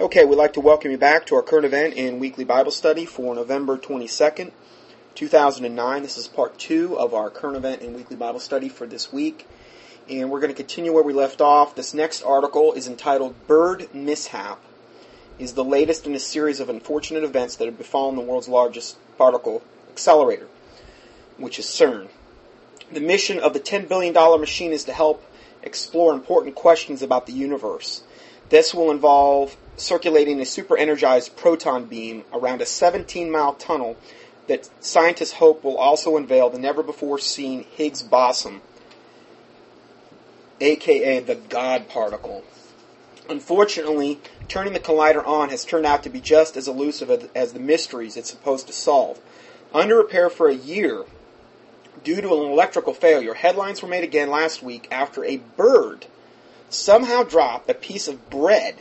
Okay, we'd like to welcome you back to our current event and weekly Bible study for November 22nd, 2009. This is part 2 of our current event and weekly Bible study for this week. And we're going to continue where we left off. This next article is entitled, Bird Mishap is the latest in a series of unfortunate events that have befallen the world's largest particle accelerator, which is CERN. The mission of the $10 billion machine is to help explore important questions about the universe. This will involve circulating a super-energized proton beam around a 17-mile tunnel that scientists hope will also unveil the never-before-seen Higgs boson, a.k.a. the God particle. Unfortunately, turning the collider on has turned out to be just as elusive as the mysteries it's supposed to solve. Under repair for a year due to an electrical failure, headlines were made again last week after a bird somehow dropped a piece of bread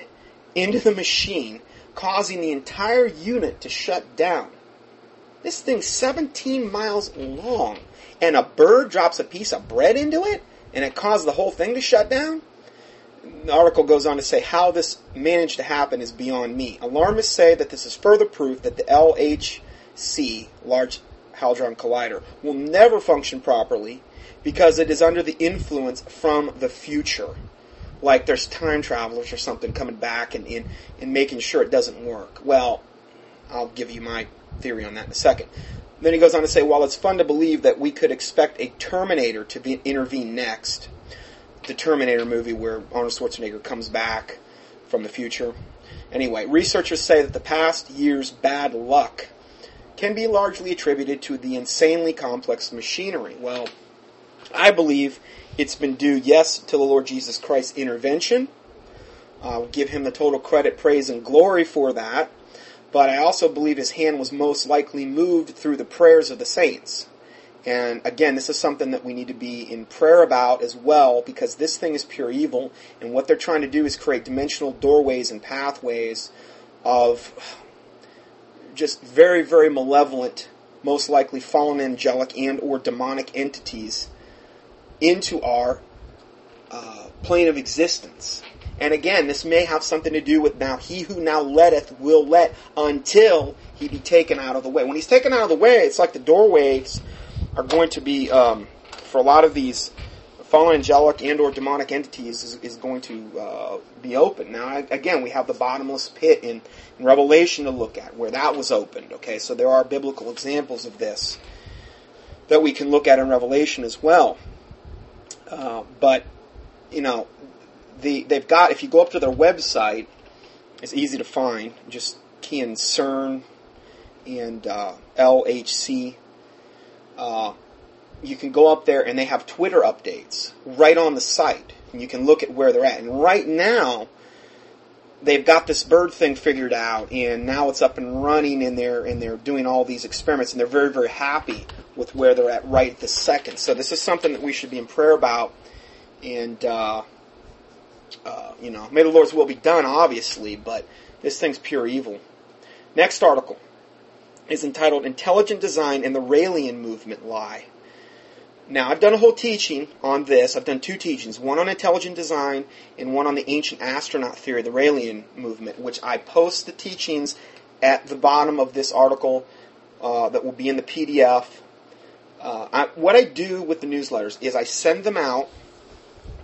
into the machine, causing the entire unit to shut down. This thing's 17 miles long, and a bird drops a piece of bread into it, and it caused the whole thing to shut down? The article goes on to say, how this managed to happen is beyond me. Alarmists say that this is further proof that the LHC, Large Hadron Collider, will never function properly because it is under the influence from the future. Like there's time travelers or something coming back and making sure it doesn't work. Well, I'll give you my theory on that in a second. Then he goes on to say, while it's fun to believe that we could expect a Terminator to intervene next, the Terminator movie where Arnold Schwarzenegger comes back from the future. Anyway, researchers say that the past year's bad luck can be largely attributed to the insanely complex machinery. Well, I believe it's been due, yes, to the Lord Jesus Christ's intervention. I'll give him the total credit, praise, and glory for that. But I also believe his hand was most likely moved through the prayers of the saints. And again, this is something that we need to be in prayer about as well, because this thing is pure evil. And what they're trying to do is create dimensional doorways and pathways of just very, very malevolent, most likely fallen angelic and or demonic entities into our plane of existence. And again, this may have something to do with now, he who now letteth will let until he be taken out of the way. When he's taken out of the way, it's like the doorways are going to be, for a lot of these fallen angelic and or demonic entities, is going to be open. Now, again, we have the bottomless pit in Revelation to look at, where that was opened. Okay, so there are biblical examples of this that we can look at in Revelation as well. But, you know, they've got, if you go up to their website, it's easy to find. Just key in CERN and LHC. You can go up there and they have Twitter updates right on the site. And you can look at where they're at. And right now, they've got this bird thing figured out. And now it's up and running and they're doing all these experiments. And they're very, very happy with where they're at right this second. So this is something that we should be in prayer about. And, you know, may the Lord's will be done, obviously, but this thing's pure evil. Next article is entitled, Intelligent Design and the Raelian Movement Lie. Now, I've done a whole teaching on this. I've done two teachings, one on intelligent design and one on the ancient astronaut theory, the Raelian movement, which I post the teachings at the bottom of this article that will be in the PDF. What I do with the newsletters is I send them out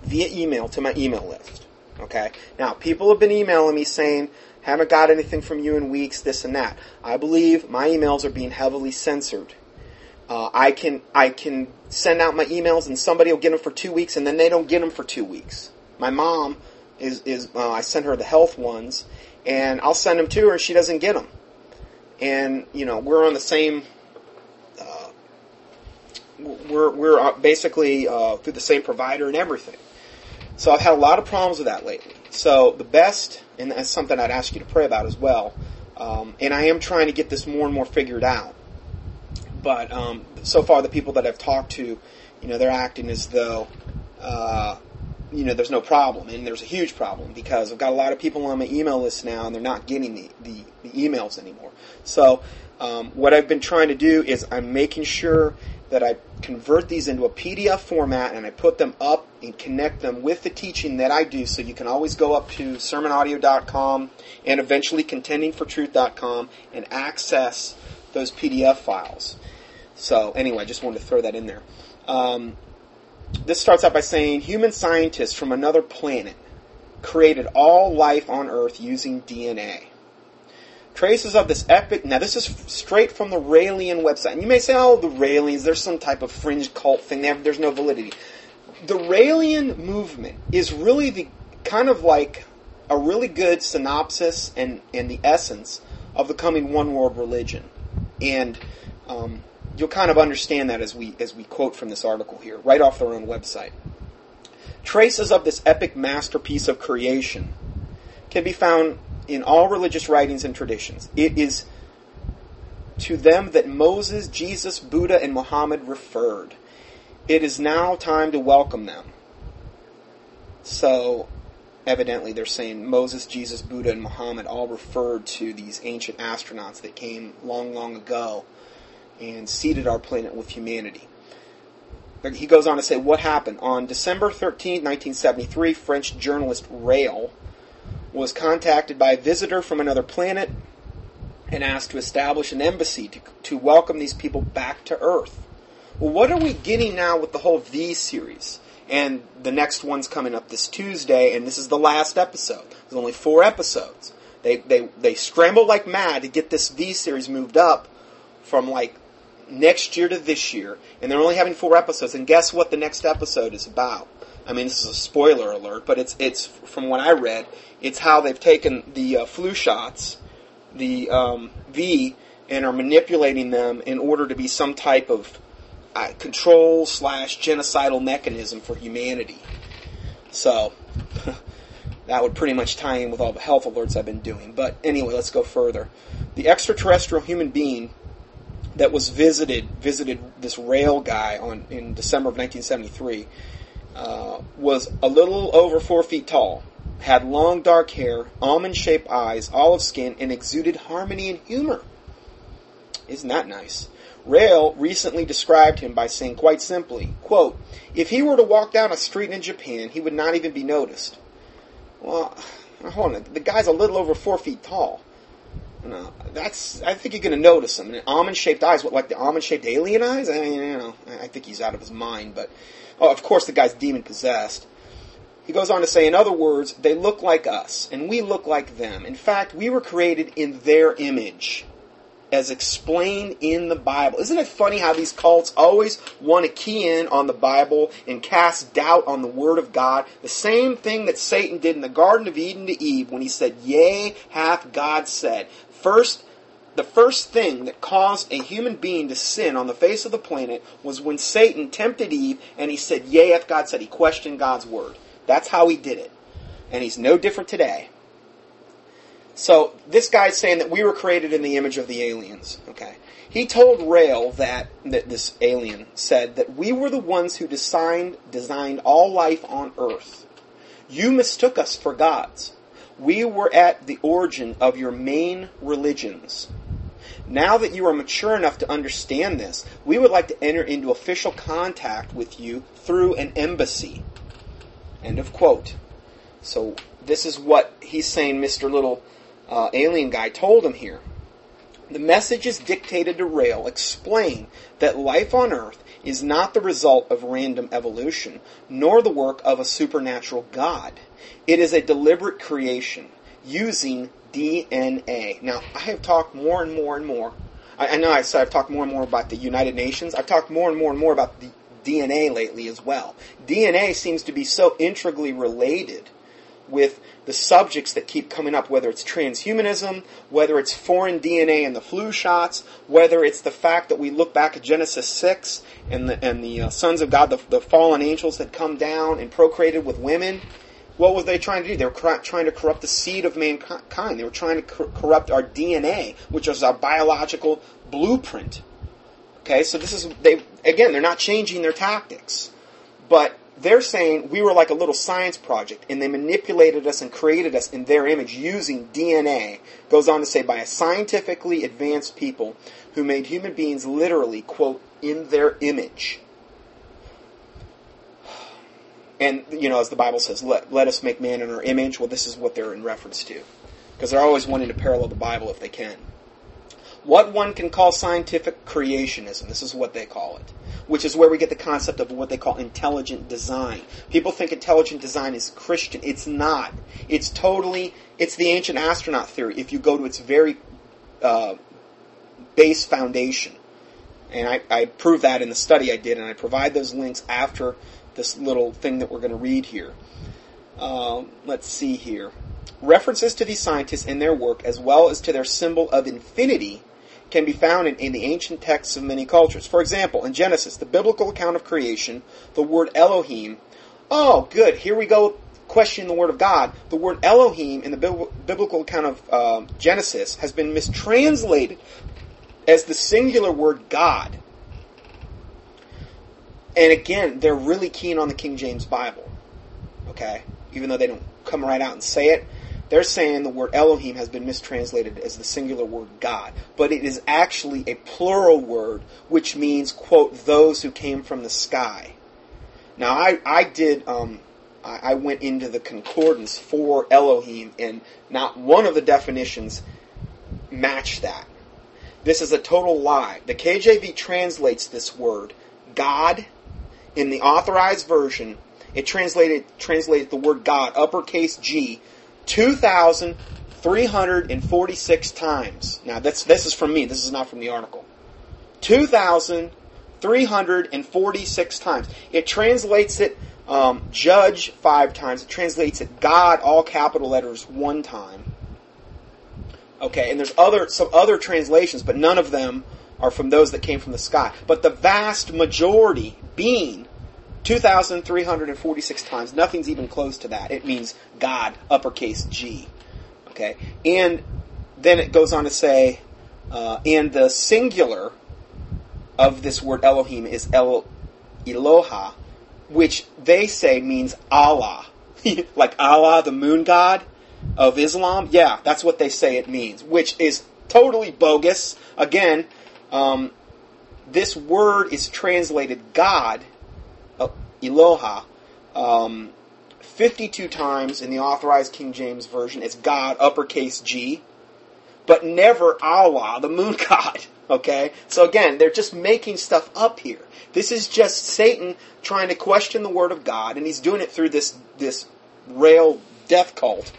via email to my email list. Okay? Now, people have been emailing me saying, haven't got anything from you in weeks, this and that. I believe my emails are being heavily censored. I can send out my emails and somebody will get them for 2 weeks and then they don't get them for 2 weeks. My mom is I sent her the health ones and I'll send them to her and she doesn't get them. And, you know, we're on the same... We're basically through the same provider and everything. So I've had a lot of problems with that lately. So the best, and that's something I'd ask you to pray about as well, and I am trying to get this more and more figured out. But so far the people that I've talked to, you know, they're acting as though, you know, there's no problem. And there's a huge problem because I've got a lot of people on my email list now and they're not getting the emails anymore. So what I've been trying to do is I'm making sure that I convert these into a PDF format and I put them up and connect them with the teaching that I do, so you can always go up to SermonAudio.com and eventually ContendingForTruth.com and access those PDF files. So anyway, I just wanted to throw that in there. This starts out by saying, human scientists from another planet created all life on Earth using DNA. Traces of this epic... Now, this is straight from the Raelian website. And you may say, oh, the Raelians, there's some type of fringe cult thing. There's no validity. The Raelian movement is really the kind of like a really good synopsis and the essence of the coming one world religion. And you'll kind of understand that as we quote from this article here, right off their own website. Traces of this epic masterpiece of creation can be found in all religious writings and traditions. It is to them that Moses, Jesus, Buddha, and Muhammad referred. It is now time to welcome them. So, evidently they're saying Moses, Jesus, Buddha, and Muhammad all referred to these ancient astronauts that came long, long ago and seeded our planet with humanity. He goes on to say, what happened? On December 13, 1973, French journalist Raël was contacted by a visitor from another planet and asked to establish an embassy to welcome these people back to Earth. Well, what are we getting now with the whole V series? And the next one's coming up this Tuesday, and this is the last episode. There's only 4 episodes. They scramble like mad to get this V series moved up from like next year to this year, and they're only having 4 episodes. And guess what the next episode is about? I mean, this is a spoiler alert, but it's from what I read, it's how they've taken the flu shots, the V, and are manipulating them in order to be some type of control/genocidal mechanism for humanity. So, that would pretty much tie in with all the health alerts I've been doing. But anyway, let's go further. The extraterrestrial human being that was visited this rail guy in December of 1973... was a little over 4 feet tall, had long dark hair, almond-shaped eyes, olive skin, and exuded harmony and humor. Isn't that nice? Raël recently described him by saying quite simply, quote, if he were to walk down a street in Japan, he would not even be noticed. Well, hold on, the guy's a little over 4 feet tall. No, I think you're going to notice him. And almond-shaped eyes, what, like the almond-shaped alien eyes? I mean, you know, I think he's out of his mind, but... Oh, of course the guy's demon-possessed. He goes on to say, in other words, they look like us, and we look like them. In fact, we were created in their image, as explained in the Bible. Isn't it funny how these cults always want to key in on the Bible and cast doubt on the Word of God? The same thing that Satan did in the Garden of Eden to Eve when he said, yea, hath God said. The first thing that caused a human being to sin on the face of the planet was when Satan tempted Eve and he said, yea, hath God said. He questioned God's word. That's how he did it. And he's no different today. So this guy's saying that we were created in the image of the aliens. Okay. He told Raël that this alien said that we were the ones who designed all life on Earth. You mistook us for gods. We were at the origin of your main religions. Now that you are mature enough to understand this, we would like to enter into official contact with you through an embassy. End of quote. So this is what he's saying Mr. Little Alien Guy told him here. The messages dictated to Raël explain that life on Earth is not the result of random evolution, nor the work of a supernatural God. It is a deliberate creation using DNA. Now, I have talked more and more and more. I know I said I've talked more and more about the United Nations. I've talked more and more and more about the DNA lately as well. DNA seems to be so intricately related with the subjects that keep coming up, whether it's transhumanism, whether it's foreign DNA and the flu shots, whether it's the fact that we look back at Genesis 6 and the sons of God, the fallen angels that come down and procreated with women. What were they trying to do? They were trying to corrupt the seed of mankind. They were trying to corrupt our DNA, which is our biological blueprint. Okay, so this is, they're not changing their tactics, but they're saying we were like a little science project, and they manipulated us and created us in their image using DNA. Goes on to say, by a scientifically advanced people who made human beings literally, quote, in their image. And, you know, as the Bible says, let us make man in our image. Well, this is what they're in reference to. Because they're always wanting to parallel the Bible if they can. What one can call scientific creationism, this is what they call it, which is where we get the concept of what they call intelligent design. People think intelligent design is Christian. It's not. It's totally, it's the ancient astronaut theory, if you go to its very base foundation. And I prove that in the study I did, and I provide those links after this little thing that we're going to read here. Let's see here. References to these scientists and their work, as well as to their symbol of infinity, can be found in the ancient texts of many cultures. For example, in Genesis, the biblical account of creation, the word Elohim. Oh, good, here we go questioning the word of God. The word Elohim in the biblical account of Genesis has been mistranslated as the singular word God. And again, they're really keen on the King James Bible. Okay? Even though they don't come right out and say it, they're saying the word Elohim has been mistranslated as the singular word God. But it is actually a plural word, which means, quote, those who came from the sky. Now, I went into the concordance for Elohim, and not one of the definitions matched that. This is a total lie. The KJV translates this word, God, in the Authorized Version. It translated the word God, uppercase G, 2,346 times. Now, this is from me. This is not from the article. 2,346 times. It translates it judge 5 times. It translates it God, all capital letters, 1 time. Okay, and there's some other translations, but none of them are from those that came from the sky. But the vast majority being 2,346 times. Nothing's even close to that. It means God, uppercase G. Okay? And then it goes on to say, and the singular of this word Elohim is Eloha, which they say means Allah. Like Allah, the moon god of Islam. Yeah, that's what they say it means, which is totally bogus. Again, this word is translated God, Eloha, 52 times in the Authorized King James Version. It's God, uppercase G, but never Allah, the moon god, okay? So again, they're just making stuff up here. This is just Satan trying to question the word of God, and he's doing it through this Raël death cult.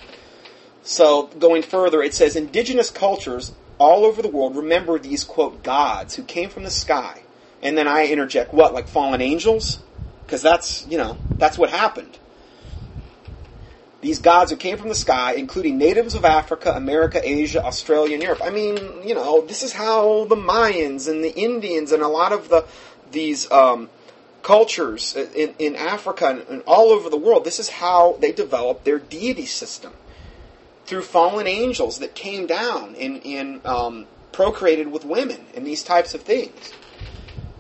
So going further, it says, indigenous cultures all over the world remember these, quote, gods who came from the sky. And then I interject, what, like fallen angels? Because that's what happened. These gods who came from the sky, including natives of Africa, America, Asia, Australia, and Europe. I mean, you know, this is how the Mayans and the Indians and a lot of these cultures in Africa and all over the world, this is how they developed their deity system. Through fallen angels that came down and procreated with women and these types of things.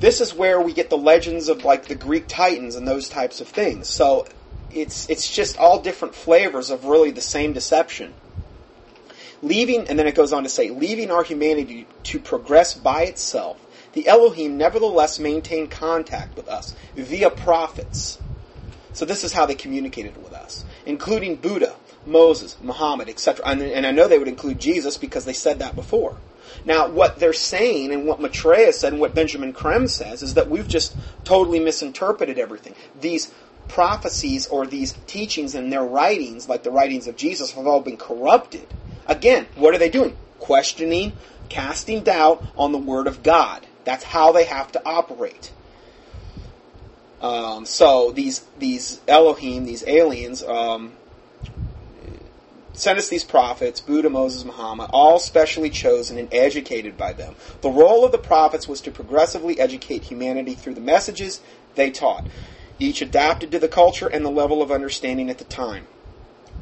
This is where we get the legends of like the Greek Titans and those types of things. So it's just all different flavors of really the same deception. And then it goes on to say, leaving our humanity to progress by itself, the Elohim nevertheless maintained contact with us via prophets. So this is how they communicated with us, including Buddha, Moses, Muhammad, etc. And I know they would include Jesus because they said that before. Now, what they're saying and what Maitreya said and what Benjamin Crem says is that we've just totally misinterpreted everything. These prophecies or these teachings and their writings, like the writings of Jesus, have all been corrupted. Again, what are they doing? Questioning, casting doubt on the Word of God. That's how they have to operate. So these Elohim, these aliens, sent us these prophets, Buddha, Moses, Muhammad, all specially chosen and educated by them. The role of the prophets was to progressively educate humanity through the messages they taught, each adapted to the culture and the level of understanding at the time.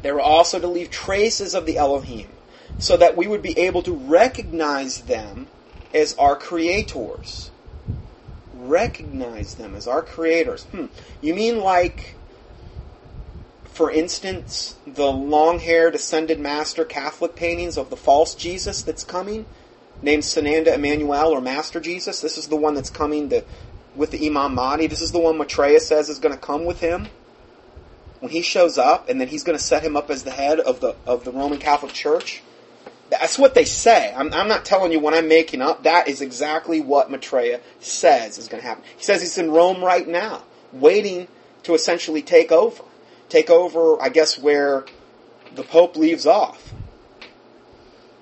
They were also to leave traces of the Elohim, so that we would be able to recognize them as our creators. Recognize them as our creators. You mean like, for instance, the long-haired ascended master Catholic paintings of the false Jesus that's coming? named Sananda Emmanuel or Master Jesus. This is the one that's coming with the Imam Mahdi. This is the one Maitreya says is going to come with him when he shows up, and then he's going to set him up as the head of the Roman Catholic Church. That's what they say. I'm not telling you what I'm making up. That is exactly what Maitreya says is going to happen. He says he's in Rome right now, waiting to essentially take over. Take over, I guess, where the Pope leaves off.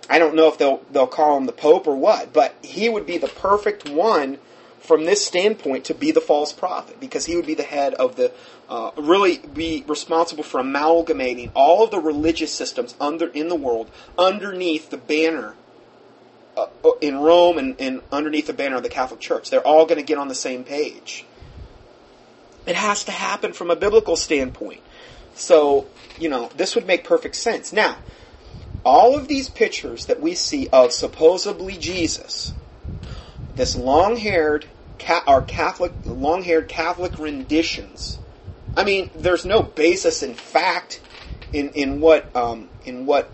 I don't know if they'll call him the Pope or what, but he would be the perfect one from this standpoint to be the false prophet, because he would be the head of the, really be responsible for amalgamating all of the religious systems in the world underneath the banner in Rome and underneath the banner of the Catholic Church. They're all going to get on the same page. It has to happen from a biblical standpoint. So, this would make perfect sense. Now, all of these pictures that we see of supposedly Jesus, this long-haired Catholic renditions. I mean, there's no basis in fact regarding what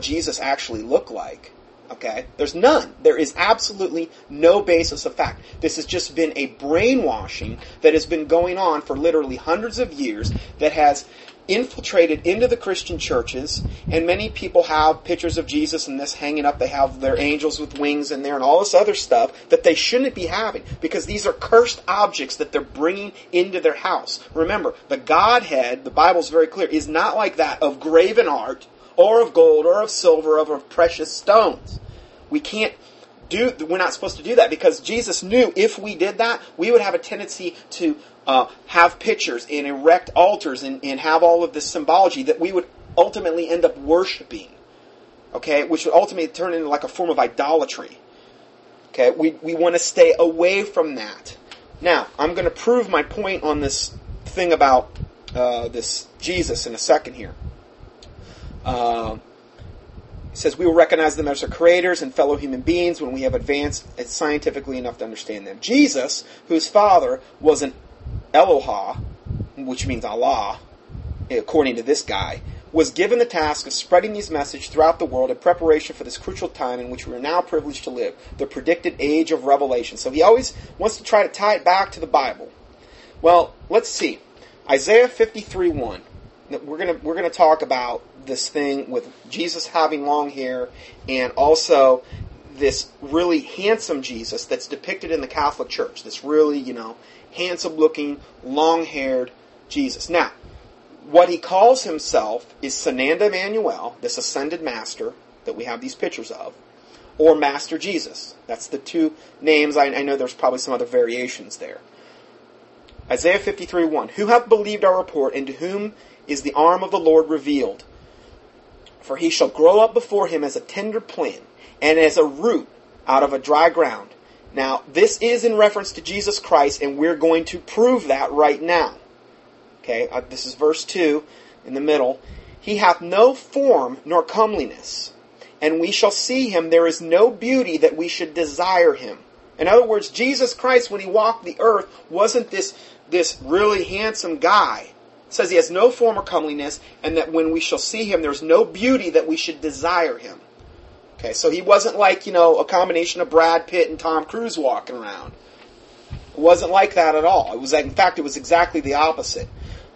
Jesus actually looked like. Okay, there's none. There is absolutely no basis of fact. This has just been a brainwashing that has been going on for literally hundreds of years that has infiltrated into the Christian churches, and many people have pictures of Jesus and this hanging up. They have their angels with wings in there and all this other stuff that they shouldn't be having, because these are cursed objects that they're bringing into their house. Remember, the Godhead, the Bible's very clear, is not like that of graven art or of gold or of silver or of precious stones. We're not supposed to do that, because Jesus knew if we did that, we would have a tendency to have pictures and erect altars and have all of this symbology that we would ultimately end up worshiping, okay, which would ultimately turn into like a form of idolatry. Okay, we want to stay away from that. Now, I'm going to prove my point on this thing about this Jesus in a second here. It says, we will recognize them as our creators and fellow human beings when we have advanced scientifically enough to understand them. Jesus, whose father was an Eloha, which means Allah, according to this guy, was given the task of spreading these messages throughout the world in preparation for this crucial time in which we are now privileged to live, the predicted age of revelation. So he always wants to try to tie it back to the Bible. Well, let's see. Isaiah 53:1. We're going to talk about this thing with Jesus having long hair, and also this really handsome Jesus that's depicted in the Catholic Church. This really, handsome-looking, long-haired Jesus. Now, what he calls himself is Sananda Emmanuel, this ascended master that we have these pictures of, or Master Jesus. That's the two names. I know there's probably some other variations there. Isaiah 53:1, who hath believed our report, and to whom is the arm of the Lord revealed? For he shall grow up before him as a tender plant, and as a root out of a dry ground. Now, this is in reference to Jesus Christ, and we're going to prove that right now. Okay, this is verse 2 in the middle. He hath no form nor comeliness, and we shall see him. There is no beauty that we should desire him. In other words, Jesus Christ, when he walked the earth, wasn't this really handsome guy. It says he has no form or comeliness, and that when we shall see him, there is no beauty that we should desire him. Okay, so he wasn't like, a combination of Brad Pitt and Tom Cruise walking around. It wasn't like that at all. It was, in fact, it was exactly the opposite.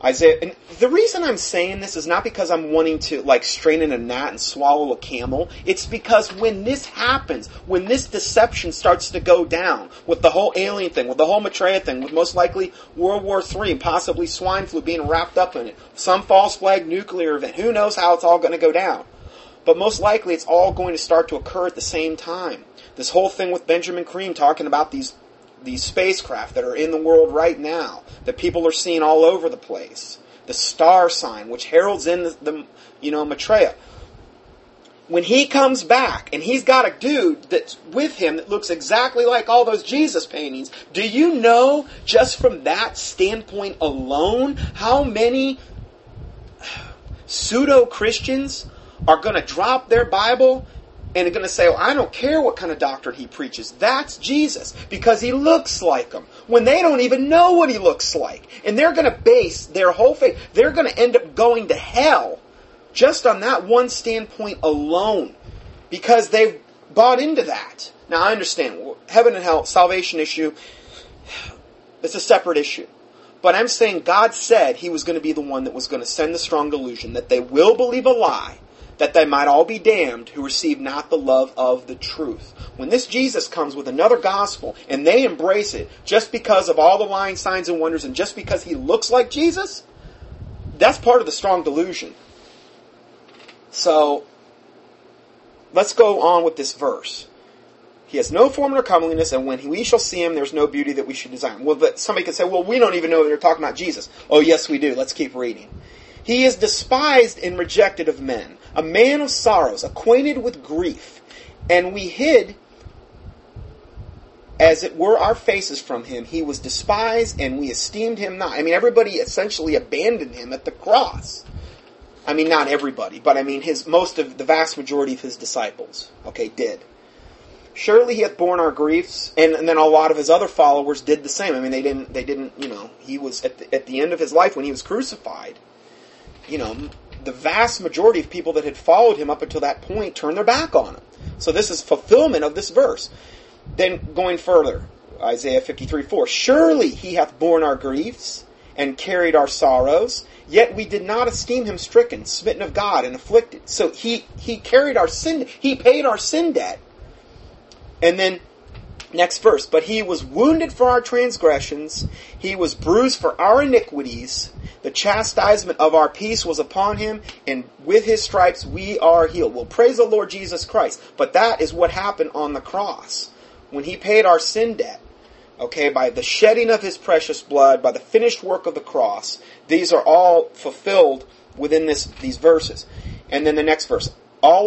Isaiah, and the reason I'm saying this is not because I'm wanting to strain in a gnat and swallow a camel. It's because when this happens, when this deception starts to go down with the whole alien thing, with the whole Maitreya thing, with most likely World War III and possibly swine flu being wrapped up in it, some false flag nuclear event, who knows how it's all going to go down. But most likely it's all going to start to occur at the same time. This whole thing with Benjamin Crem talking about these spacecraft that are in the world right now, that people are seeing all over the place. The star sign, which heralds in the Maitreya. When he comes back, and he's got a dude that's with him that looks exactly like all those Jesus paintings, do you know, just from that standpoint alone, how many pseudo-Christians are going to drop their Bible and are going to say, well, I don't care what kind of doctrine he preaches. That's Jesus, because he looks like him, when they don't even know what he looks like. And they're going to base their whole faith. They're going to end up going to hell just on that one standpoint alone, because they've bought into that. Now, I understand, heaven and hell, salvation issue, it's a separate issue. But I'm saying God said he was going to be the one that was going to send the strong delusion, that they will believe a lie, that they might all be damned who receive not the love of the truth. When this Jesus comes with another gospel, and they embrace it, just because of all the lying signs and wonders, and just because he looks like Jesus, that's part of the strong delusion. So, let's go on with this verse. He has no form nor comeliness, and when we shall see him, there's no beauty that we should desire. Well, but somebody could say, well, we don't even know they're talking about Jesus. Oh, yes, we do. Let's keep reading. He is despised and rejected of men, a man of sorrows, acquainted with grief. And we hid, as it were, our faces from him. He was despised, and we esteemed him not. I mean, everybody essentially abandoned him at the cross. I mean, not everybody, but I mean, the vast majority of his disciples, okay, did. Surely he hath borne our griefs, and then a lot of his other followers did the same. I mean, they didn't, you know, he was at the end of his life when he was crucified. You know, the vast majority of people that had followed him up until that point turned their back on him. So this is fulfillment of this verse. Then going further, Isaiah 53:4, surely he hath borne our griefs and carried our sorrows, yet we did not esteem him stricken, smitten of God, and afflicted. So he carried our sin, he paid our sin debt. And then, next verse, but he was wounded for our transgressions, he was bruised for our iniquities, the chastisement of our peace was upon him, and with his stripes we are healed. Well, praise the Lord Jesus Christ. But that is what happened on the cross, when he paid our sin debt, okay, by the shedding of his precious blood, by the finished work of the cross. These are all fulfilled within these verses. And then the next verse, all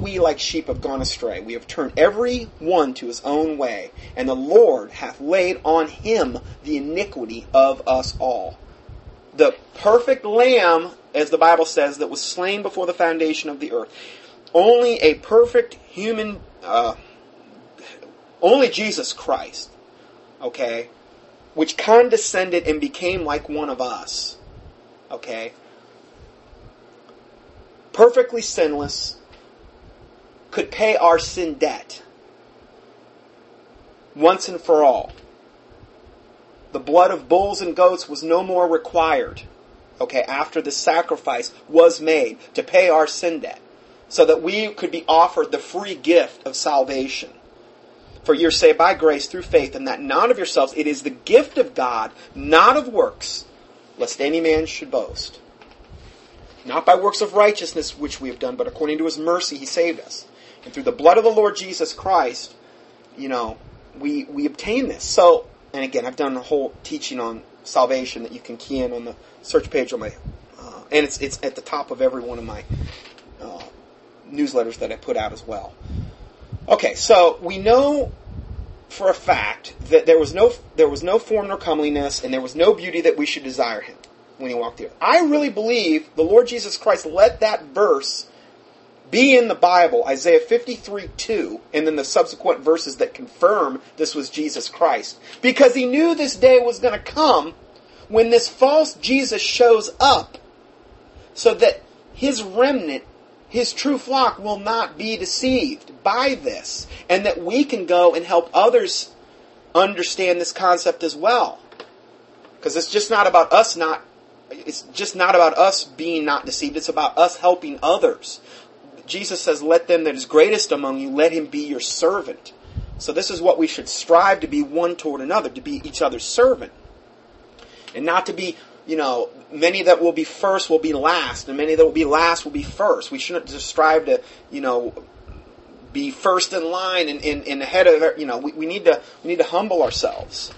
we like sheep have gone astray. We have turned every one to his own way, and the Lord hath laid on him the iniquity of us all. The perfect lamb, as the Bible says, that was slain before the foundation of the earth. Only a perfect human, only Jesus Christ, okay, which condescended and became like one of us, okay, perfectly sinless, could pay our sin debt once and for all. The blood of bulls and goats was no more required, okay, after the sacrifice was made to pay our sin debt, so that we could be offered the free gift of salvation. For you're saved by grace through faith, and that not of yourselves. It is the gift of God, not of works, lest any man should boast. Not by works of righteousness which we have done, but according to his mercy he saved us. And through the blood of the Lord Jesus Christ, you know, we obtain this. So, and again, I've done a whole teaching on salvation that you can key in on the search page on my, and it's at the top of every one of my newsletters that I put out as well. Okay, so we know for a fact that there was no form nor comeliness, and there was no beauty that we should desire him when he walked the earth. I really believe the Lord Jesus Christ let that verse be in the Bible, Isaiah 53:2, and then the subsequent verses that confirm this was Jesus Christ. Because he knew this day was going to come when this false Jesus shows up, so that his remnant, his true flock, will not be deceived by this, and that we can go and help others understand this concept as well. Because it's just not about us not... It's just not about us being not deceived. It's about us helping others. Jesus says, let them that is greatest among you, let him be your servant. So this is what we should strive to be, one toward another, to be each other's servant. And not to be, you know, many that will be first will be last, and many that will be last will be first. We shouldn't just strive to, you know, be first in line and ahead of, you know, we need to humble ourselves.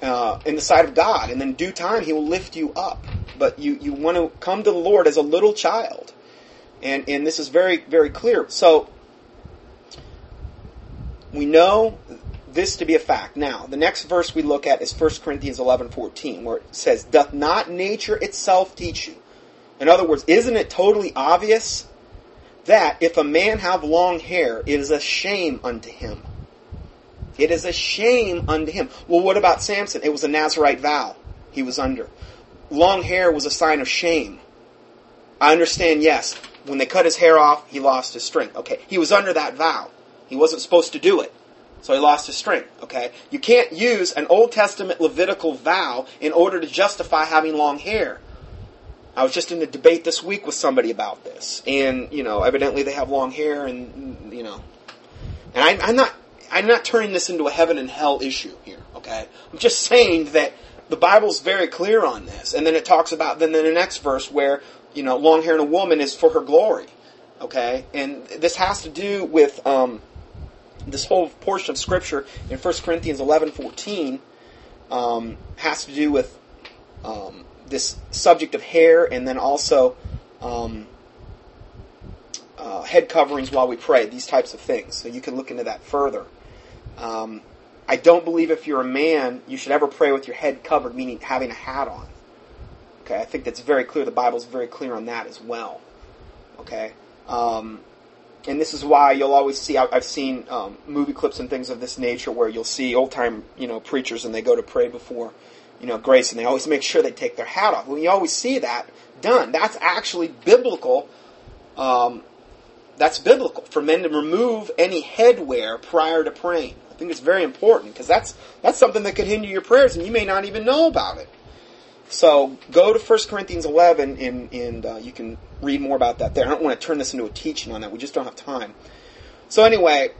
In the sight of God, and in due time he will lift you up. But you want to come to the Lord as a little child, and this is very, very clear. So we know this to be a fact. Now, the next verse we look at is 1 Corinthians 11:14, where it says, "Doth not nature itself teach you?" In other words, isn't it totally obvious that if a man have long hair, it is a shame unto him? It is a shame unto him. Well, what about Samson? It was a Nazirite vow he was under. Long hair was a sign of shame. I understand, yes, when they cut his hair off, he lost his string. Okay, he was under that vow. He wasn't supposed to do it, so he lost his string. Okay, you can't use an Old Testament Levitical vow in order to justify having long hair. I was just in a debate this week with somebody about this, and evidently they have long hair, and and I'm not turning this into a heaven and hell issue here. Okay, I'm just saying that the Bible's very clear on this, and then it talks about then the next verse where long hair in a woman is for her glory. Okay, and this has to do with this whole portion of Scripture in 1 Corinthians 11:14 has to do with this subject of hair, and then also head coverings while we pray, these types of things. So you can look into that further. I don't believe if you're a man, you should ever pray with your head covered, meaning having a hat on. Okay, I think that's very clear. The Bible's very clear on that as well. Okay, and this is why you'll always see, I've seen movie clips and things of this nature where you'll see old-time preachers, and they go to pray before grace, and they always make sure they take their hat off. Well, you always see that done. That's actually biblical. That's biblical, for men to remove any headwear prior to praying. I think it's very important, because that's something that could hinder your prayers, and you may not even know about it. So go to 1 Corinthians 11, and you can read more about that there. I don't want to turn this into a teaching on that. We just don't have time. So anyway,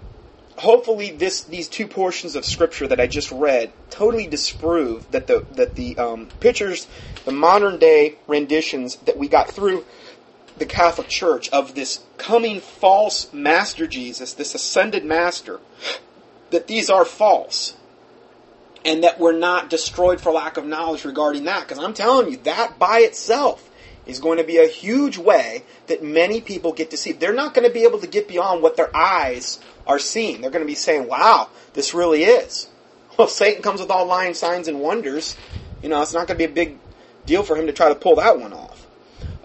hopefully these two portions of Scripture that I just read totally disprove that the pictures, the modern-day renditions that we got through the Catholic Church of this coming false Master Jesus, this ascended Master, that these are false. And that we're not destroyed for lack of knowledge regarding that. Because I'm telling you, that by itself is going to be a huge way that many people get deceived. They're not going to be able to get beyond what their eyes are seeing. They're going to be saying, wow, this really is. Well, Satan comes with all lying signs and wonders. It's not going to be a big deal for him to try to pull that one off.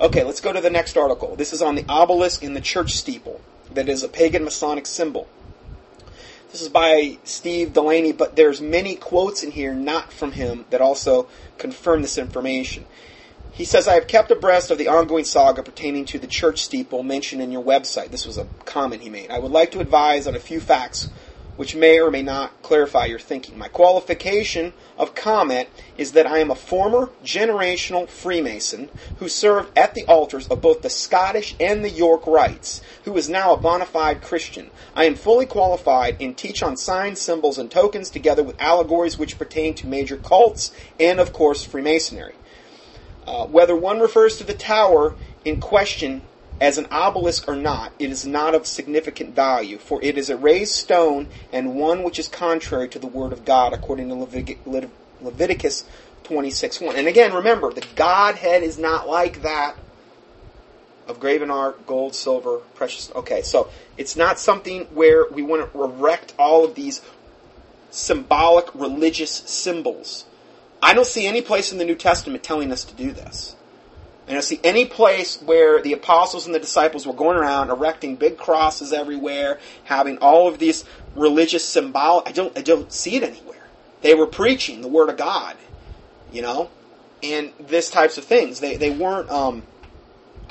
Okay, let's go to the next article. This is on the obelisk in the church steeple that is a pagan Masonic symbol. This is by Steve Delaney, but there's many quotes in here not from him that also confirm this information. He says, I have kept abreast of the ongoing saga pertaining to the church steeple mentioned in your website. This was a comment he made. I would like to advise on a few facts which may or may not clarify your thinking. My qualification of comment is that I am a former generational Freemason who served at the altars of both the Scottish and the York rites, who is now a bona fide Christian. I am fully qualified and teach on signs, symbols, and tokens, together with allegories which pertain to major cults and, of course, Freemasonry. Whether one refers to the tower in question as an obelisk or not, it is not of significant value, for it is a raised stone and one which is contrary to the word of God, according to Leviticus 26:1. And again, remember, the Godhead is not like that of graven art, gold, silver, precious. Okay, so it's not something where we want to erect all of these symbolic religious symbols. I don't see any place in the New Testament telling us to do this. And I see any place where the apostles and the disciples were going around erecting big crosses everywhere, having all of these religious symbol. I don't see it anywhere. They were preaching the word of God, and this types of things. They weren't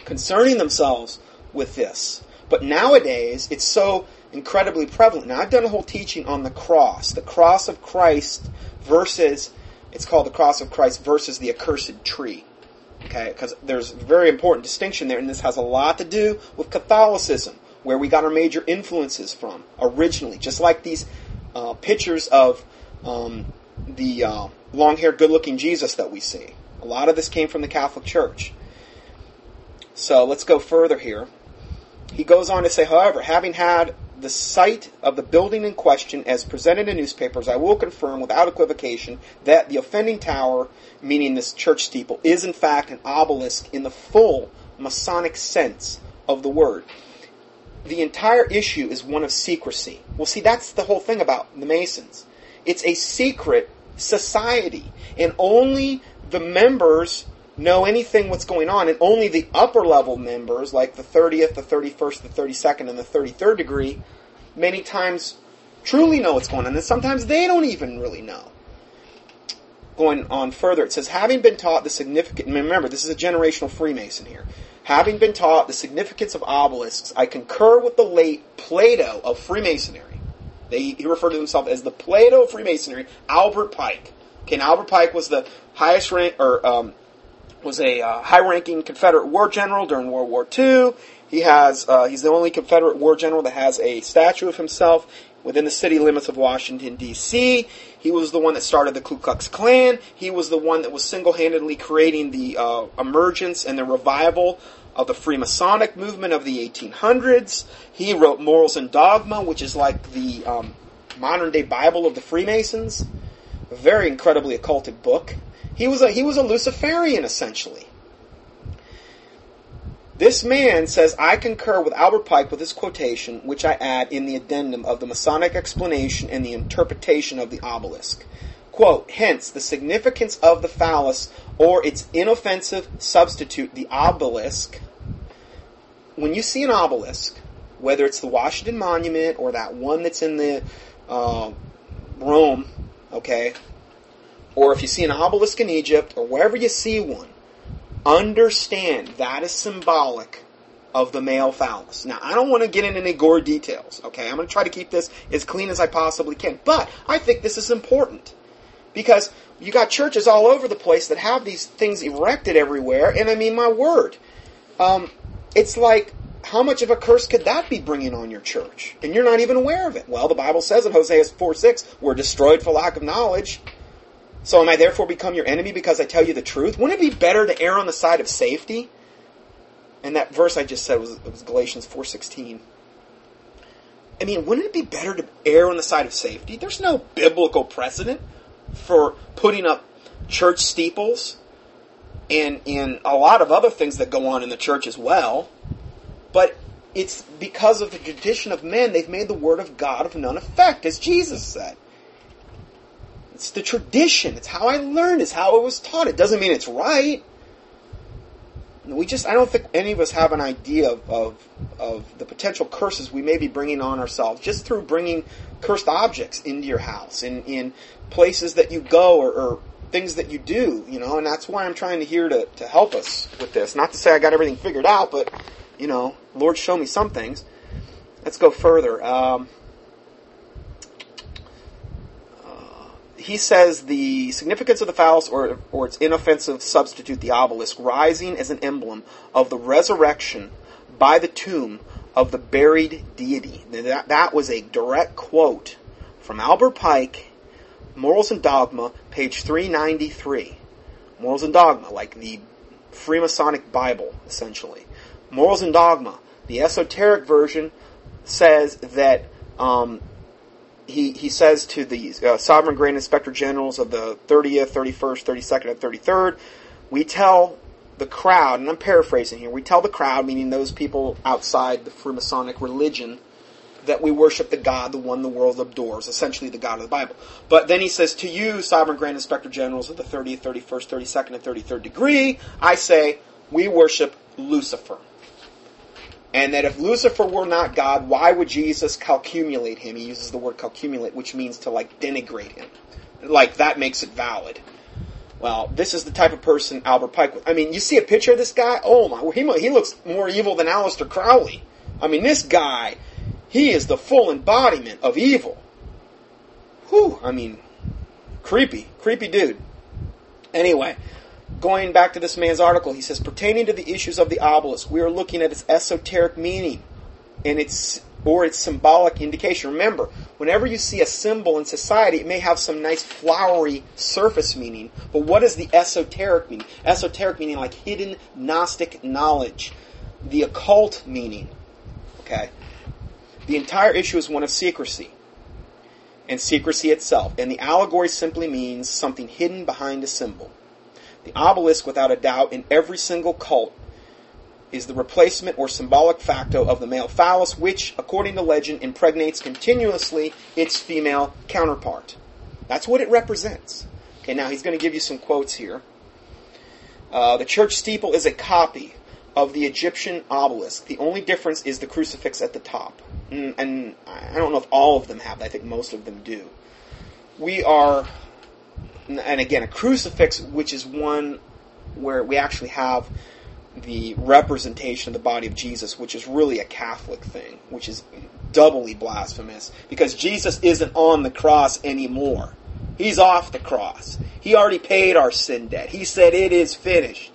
concerning themselves with this. But nowadays, it's so incredibly prevalent. Now, I've done a whole teaching on the cross of Christ versus, it's called the cross of Christ versus the accursed tree. Okay, because there's a very important distinction there, and this has a lot to do with Catholicism, where we got our major influences from originally. Just like these pictures of the long-haired, good-looking Jesus that we see. A lot of this came from the Catholic Church. So let's go further here. He goes on to say, however, having had the site of the building in question as presented in newspapers, I will confirm without equivocation that the offending tower, meaning this church steeple, is in fact an obelisk in the full Masonic sense of the word. The entire issue is one of secrecy. Well, see, that's the whole thing about the Masons. It's a secret society, and only the members know anything what's going on, and only the upper level members, like the 30th, the 31st, the 32nd, and the 33rd degree, many times truly know what's going on, and sometimes they don't even really know. going on further, it says, having been taught the significant, remember, this is a generational Freemason here. Having been taught the significance of obelisks, I concur with the late Plato of Freemasonry. He referred to himself as the Plato of Freemasonry, Albert Pike. Okay, and Albert Pike was the highest rank, or was a high-ranking Confederate war general during World War II. He has he's the only Confederate war general that has a statue of himself within the city limits of Washington, D.C. He was the one that started the Ku Klux Klan. He was the one that was single-handedly creating the emergence and the revival of the Freemasonic movement of the 1800s. He wrote Morals and Dogma, which is like the modern-day Bible of the Freemasons. A very incredibly occulted book. He was a Luciferian, essentially. This man says, I concur with Albert Pike with this quotation, which I add in the addendum of the Masonic explanation and the interpretation of the obelisk. Quote, hence, the significance of the phallus or its inoffensive substitute, the obelisk. When you see an obelisk, whether it's the Washington Monument or that one that's in the Rome, okay, or if you see an obelisk in Egypt or wherever you see one, understand that is symbolic of the male phallus. Now, I don't want to get into any gore details, okay? I'm going to try to keep this as clean as I possibly can. But I think this is important because you got churches all over the place that have these things erected everywhere. And I mean, my word, it's like, how much of a curse could that be bringing on your church? And you're not even aware of it. Well, the Bible says in Hosea 4:6, we're destroyed for lack of knowledge. So am I therefore become your enemy because I tell you the truth? Wouldn't it be better to err on the side of safety? And that verse I just said was Galatians 4:16. I mean, wouldn't it be better to err on the side of safety? There's no biblical precedent for putting up church steeples and a lot of other things that go on in the church as well. But it's because of the tradition of men, they've made the word of God of none effect, as Jesus said. It's the tradition. It's how I learned. It's how it was taught. It doesn't mean it's right. I don't think any of us have an idea of the potential curses we may be bringing on ourselves just through bringing cursed objects into your house, in places that you go, or things that you do, you know, and that's why I'm trying to here to help us with this. Not to say I got everything figured out, but, you know, Lord, show me some things. Let's go further. He says the significance of the phallus or its inoffensive substitute, the obelisk, rising as an emblem of the resurrection by the tomb of the buried deity. That was a direct quote from Albert Pike, Morals and Dogma, page 393. Morals and Dogma, like the Freemasonic Bible, essentially. Morals and Dogma, the esoteric version, says that... He says to the Sovereign Grand Inspector Generals of the 30th, 31st, 32nd, and 33rd, we tell the crowd, and I'm paraphrasing here, we tell the crowd, meaning those people outside the Freemasonic religion, that we worship the God, the one the world adores, essentially the God of the Bible. But then he says, to you, Sovereign Grand Inspector Generals of the 30th, 31st, 32nd, and 33rd degree, I say, we worship Lucifer. And that if Lucifer were not God, why would Jesus calcumulate him? He uses the word calcumulate, which means to, like, denigrate him. Like, that makes it valid. Well, this is the type of person Albert Pike was. I mean, you see a picture of this guy? Oh, my. He looks more evil than Aleister Crowley. I mean, this guy, he is the full embodiment of evil. Whew. I mean, creepy. Creepy dude. Anyway. Going back to this man's article, he says, pertaining to the issues of the obelisk, we are looking at its esoteric meaning and its symbolic indication. Remember, whenever you see a symbol in society, it may have some nice flowery surface meaning, but what is the esoteric meaning? Esoteric meaning like hidden Gnostic knowledge, the occult meaning. Okay, the entire issue is one of secrecy. And secrecy itself. And the allegory simply means something hidden behind a symbol. The obelisk, without a doubt, in every single cult, is the replacement or symbolic facto of the male phallus, which, according to legend, impregnates continuously its female counterpart. That's what it represents. Okay, now he's going to give you some quotes here. The church steeple is a copy of the Egyptian obelisk. The only difference is the crucifix at the top. And I don't know if all of them have that. I think most of them do. We are... and again, a crucifix, which is one where we actually have the representation of the body of Jesus, which is really a Catholic thing, which is doubly blasphemous, because Jesus isn't on the cross anymore. He's off the cross. He already paid our sin debt. He said, it is finished.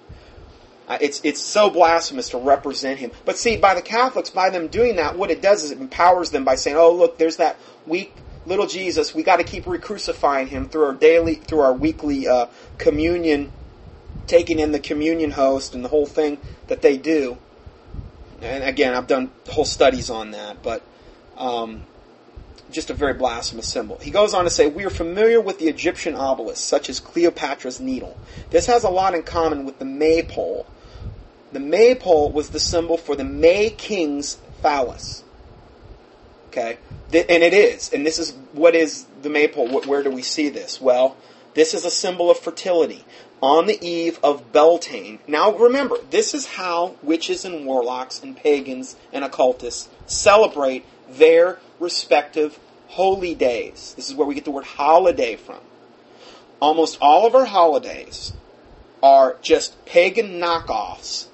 It's so blasphemous to represent him. But see, by the Catholics, by them doing that, what it does is it empowers them by saying, oh, look, there's that weak little Jesus. We got to keep re-crucifying him through our weekly communion, taking in the communion host and the whole thing that they do. And again, I've done whole studies on that, but just a very blasphemous symbol. He goes on to say, we are familiar with the Egyptian obelisk, such as Cleopatra's Needle. This has a lot in common with the maypole. The maypole was the symbol for the May King's phallus. Okay? And it is. And this is, what is the maypole? Where do we see this? Well, this is a symbol of fertility. On the eve of Beltane. Now remember, this is how witches and warlocks and pagans and occultists celebrate their respective holy days. This is where we get the word holiday from. Almost all of our holidays are just pagan knockoffs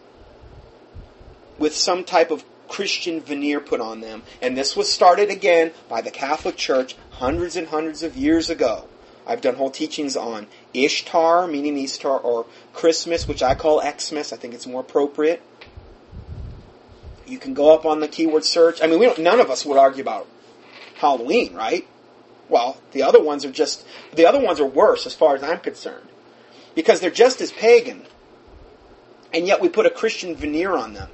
with some type of Christian veneer put on them. And this was started again by the Catholic Church hundreds and hundreds of years ago. I've done whole teachings on Ishtar, meaning Easter, or Christmas, which I call Xmas. I think it's more appropriate. You can go up on the keyword search. I mean, none of us would argue about Halloween, right? Well, the other ones are worse as far as I'm concerned. Because they're just as pagan. And yet we put a Christian veneer on them.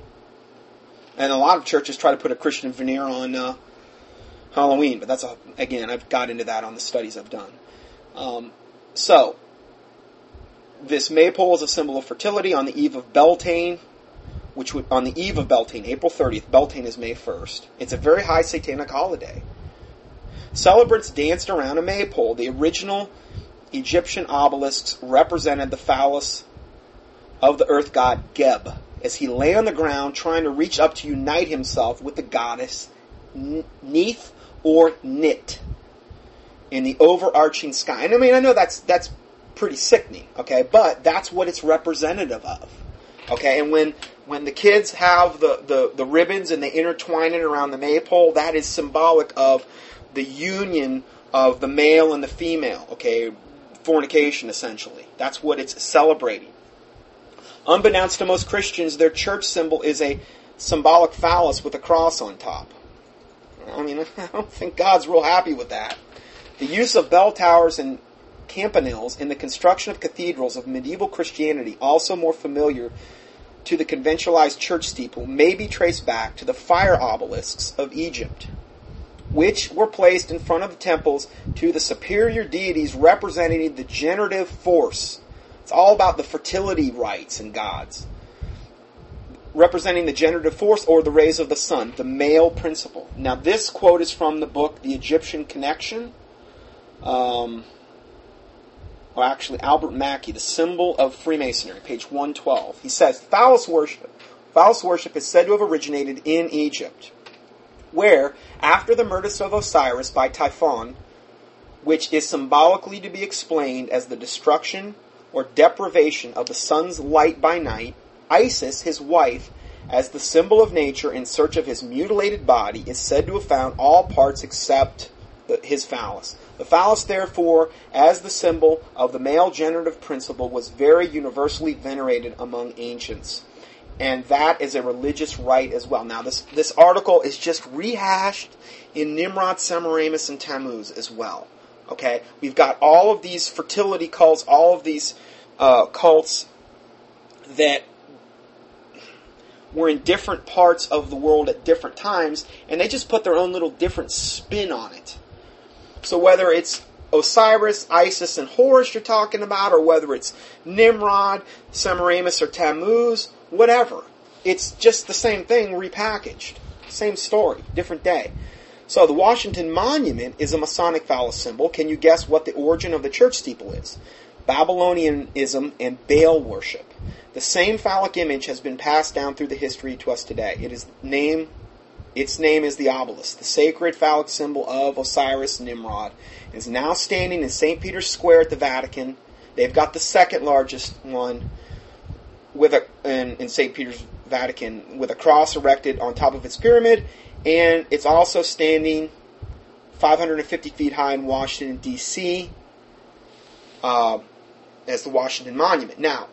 And a lot of churches try to put a Christian veneer on Halloween. But again, I've got into that on the studies I've done. So, this maypole is a symbol of fertility on the eve of Beltane, on the eve of Beltane, April 30th. Beltane is May 1st. It's a very high satanic holiday. Celebrants danced around a maypole. The original Egyptian obelisks represented the phallus of the earth god Geb, as he lay on the ground trying to reach up to unite himself with the goddess Neith or Nit in the overarching sky. And I mean, I know that's pretty sickening, okay? But that's what it's representative of, okay? And when the kids have the ribbons and they intertwine it around the maypole, that is symbolic of the union of the male and the female, okay? Fornication, essentially. That's what it's celebrating. Unbeknownst to most Christians, their church symbol is a symbolic phallus with a cross on top. I mean, I don't think God's real happy with that. The use of bell towers and campanils in the construction of cathedrals of medieval Christianity, also more familiar to the conventionalized church steeple, may be traced back to the fire obelisks of Egypt, which were placed in front of the temples to the superior deities representing the generative force. It's all about the fertility rites and gods. Representing the generative force or the rays of the sun, the male principle. Now this quote is from the book, The Egyptian Connection. Albert Mackey, The Symbol of Freemasonry, page 112. He says, Phallus worship is said to have originated in Egypt, where, after the murder of Osiris by Typhon, which is symbolically to be explained as the destruction or deprivation of the sun's light by night, Isis, his wife, as the symbol of nature in search of his mutilated body, is said to have found all parts except his phallus. The phallus, therefore, as the symbol of the male generative principle, was very universally venerated among ancients. And that is a religious rite as well. Now, this article is just rehashed in Nimrod, Semiramis, and Tammuz as well. Okay? We've got all of these fertility cults, all of these cults that were in different parts of the world at different times, and they just put their own little different spin on it. So whether it's Osiris, Isis, and Horus you're talking about, or whether it's Nimrod, Semiramis, or Tammuz, whatever. It's just the same thing repackaged. Same story, different day. So the Washington Monument is a Masonic phallus symbol. Can you guess what the origin of the church steeple is? Babylonianism and Baal worship. The same phallic image has been passed down through the history to us today. It is named Its name is the obelisk. The sacred phallic symbol of Osiris Nimrod is now standing in St. Peter's Square at the Vatican. They've got the second largest one with a in St. Peter's Vatican with a cross erected on top of its pyramid, and it's also standing 550 feet high in Washington, D.C. As the Washington Monument. Now,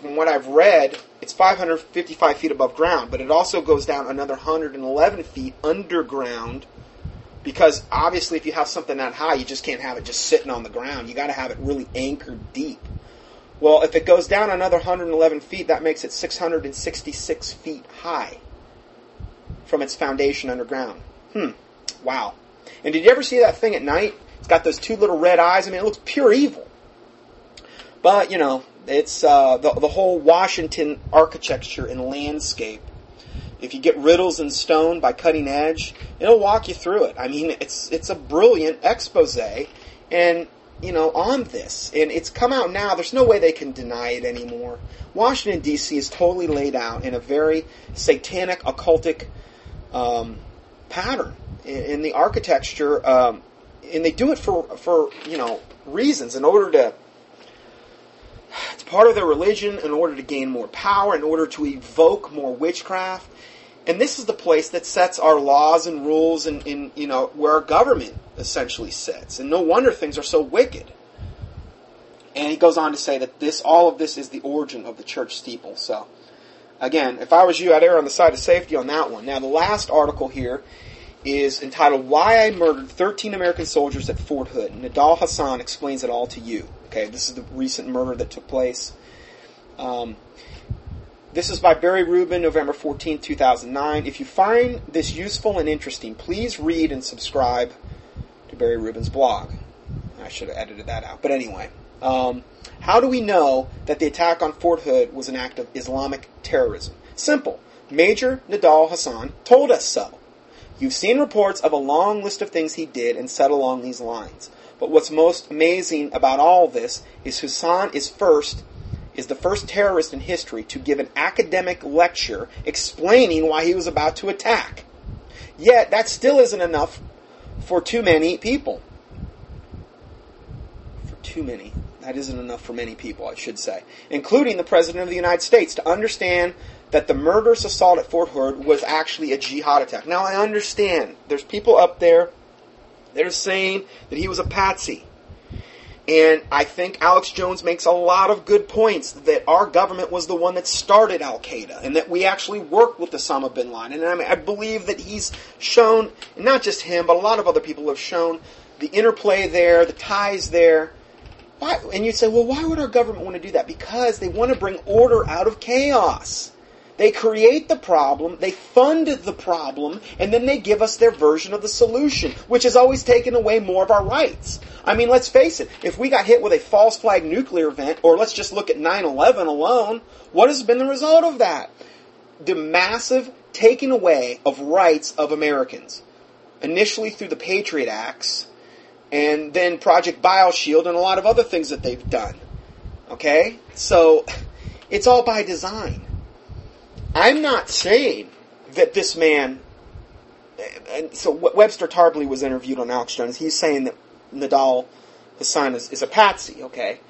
from what I've read, it's 555 feet above ground, but it also goes down another 111 feet underground, because obviously if you have something that high, you just can't have it just sitting on the ground. You got to have it really anchored deep. Well, if it goes down another 111 feet, that makes it 666 feet high from its foundation underground. Wow. And did you ever see that thing at night? It's got those two little red eyes. I mean, it looks pure evil. But, you know, it's the whole Washington architecture and landscape. If you get Riddles in Stone by Cutting Edge, it'll walk you through it. I mean, it's a brilliant expose, and, you know, on this. And it's come out now. There's no way they can deny it anymore. Washington, D.C. is totally laid out in a very satanic, occultic pattern in the architecture. And they do it for you know, reasons, in order to... It's part of their religion, in order to gain more power, in order to evoke more witchcraft. And this is the place that sets our laws and rules, and you know, where our government essentially sits. And no wonder things are so wicked. And he goes on to say that this, all of this is the origin of the church steeple. So, again, if I was you, I'd err on the side of safety on that one. Now, the last article here is entitled, Why I Murdered 13 American Soldiers at Fort Hood. Nidal Hassan explains it all to you. Okay, this is the recent murder that took place. This is by Barry Rubin, November 14, 2009. If you find this useful and interesting, please read and subscribe to Barry Rubin's blog. I should have edited that out. But anyway, how do we know that the attack on Fort Hood was an act of Islamic terrorism? Simple. Major Nidal Hassan told us so. You've seen reports of a long list of things he did and said along these lines. But what's most amazing about all this is Hassan is the first terrorist in history to give an academic lecture explaining why he was about to attack. Yet, that still isn't enough for too many people. That isn't enough for many people, I should say. Including the President of the United States, to understand that the murderous assault at Fort Hood was actually a jihad attack. Now, I understand. There's people up there. They're saying that he was a patsy. And I think Alex Jones makes a lot of good points that our government was the one that started Al-Qaeda, and that we actually worked with Osama bin Laden. And I mean, I believe that he's shown, not just him, but a lot of other people have shown the interplay there, the ties there. Why? And you'd say, well, why would our government want to do that? Because they want to bring order out of chaos. They create the problem, they fund the problem, and then they give us their version of the solution, which has always taken away more of our rights. I mean, let's face it. If we got hit with a false flag nuclear event, or let's just look at 9/11 alone, what has been the result of that? The massive taking away of rights of Americans, initially through the Patriot Acts, and then Project BioShield and a lot of other things that they've done. Okay? So, it's all by design. I'm not saying that this man, and so Webster Tarbley was interviewed on Alex Jones. He's saying that Nidal Hassan is a patsy, okay?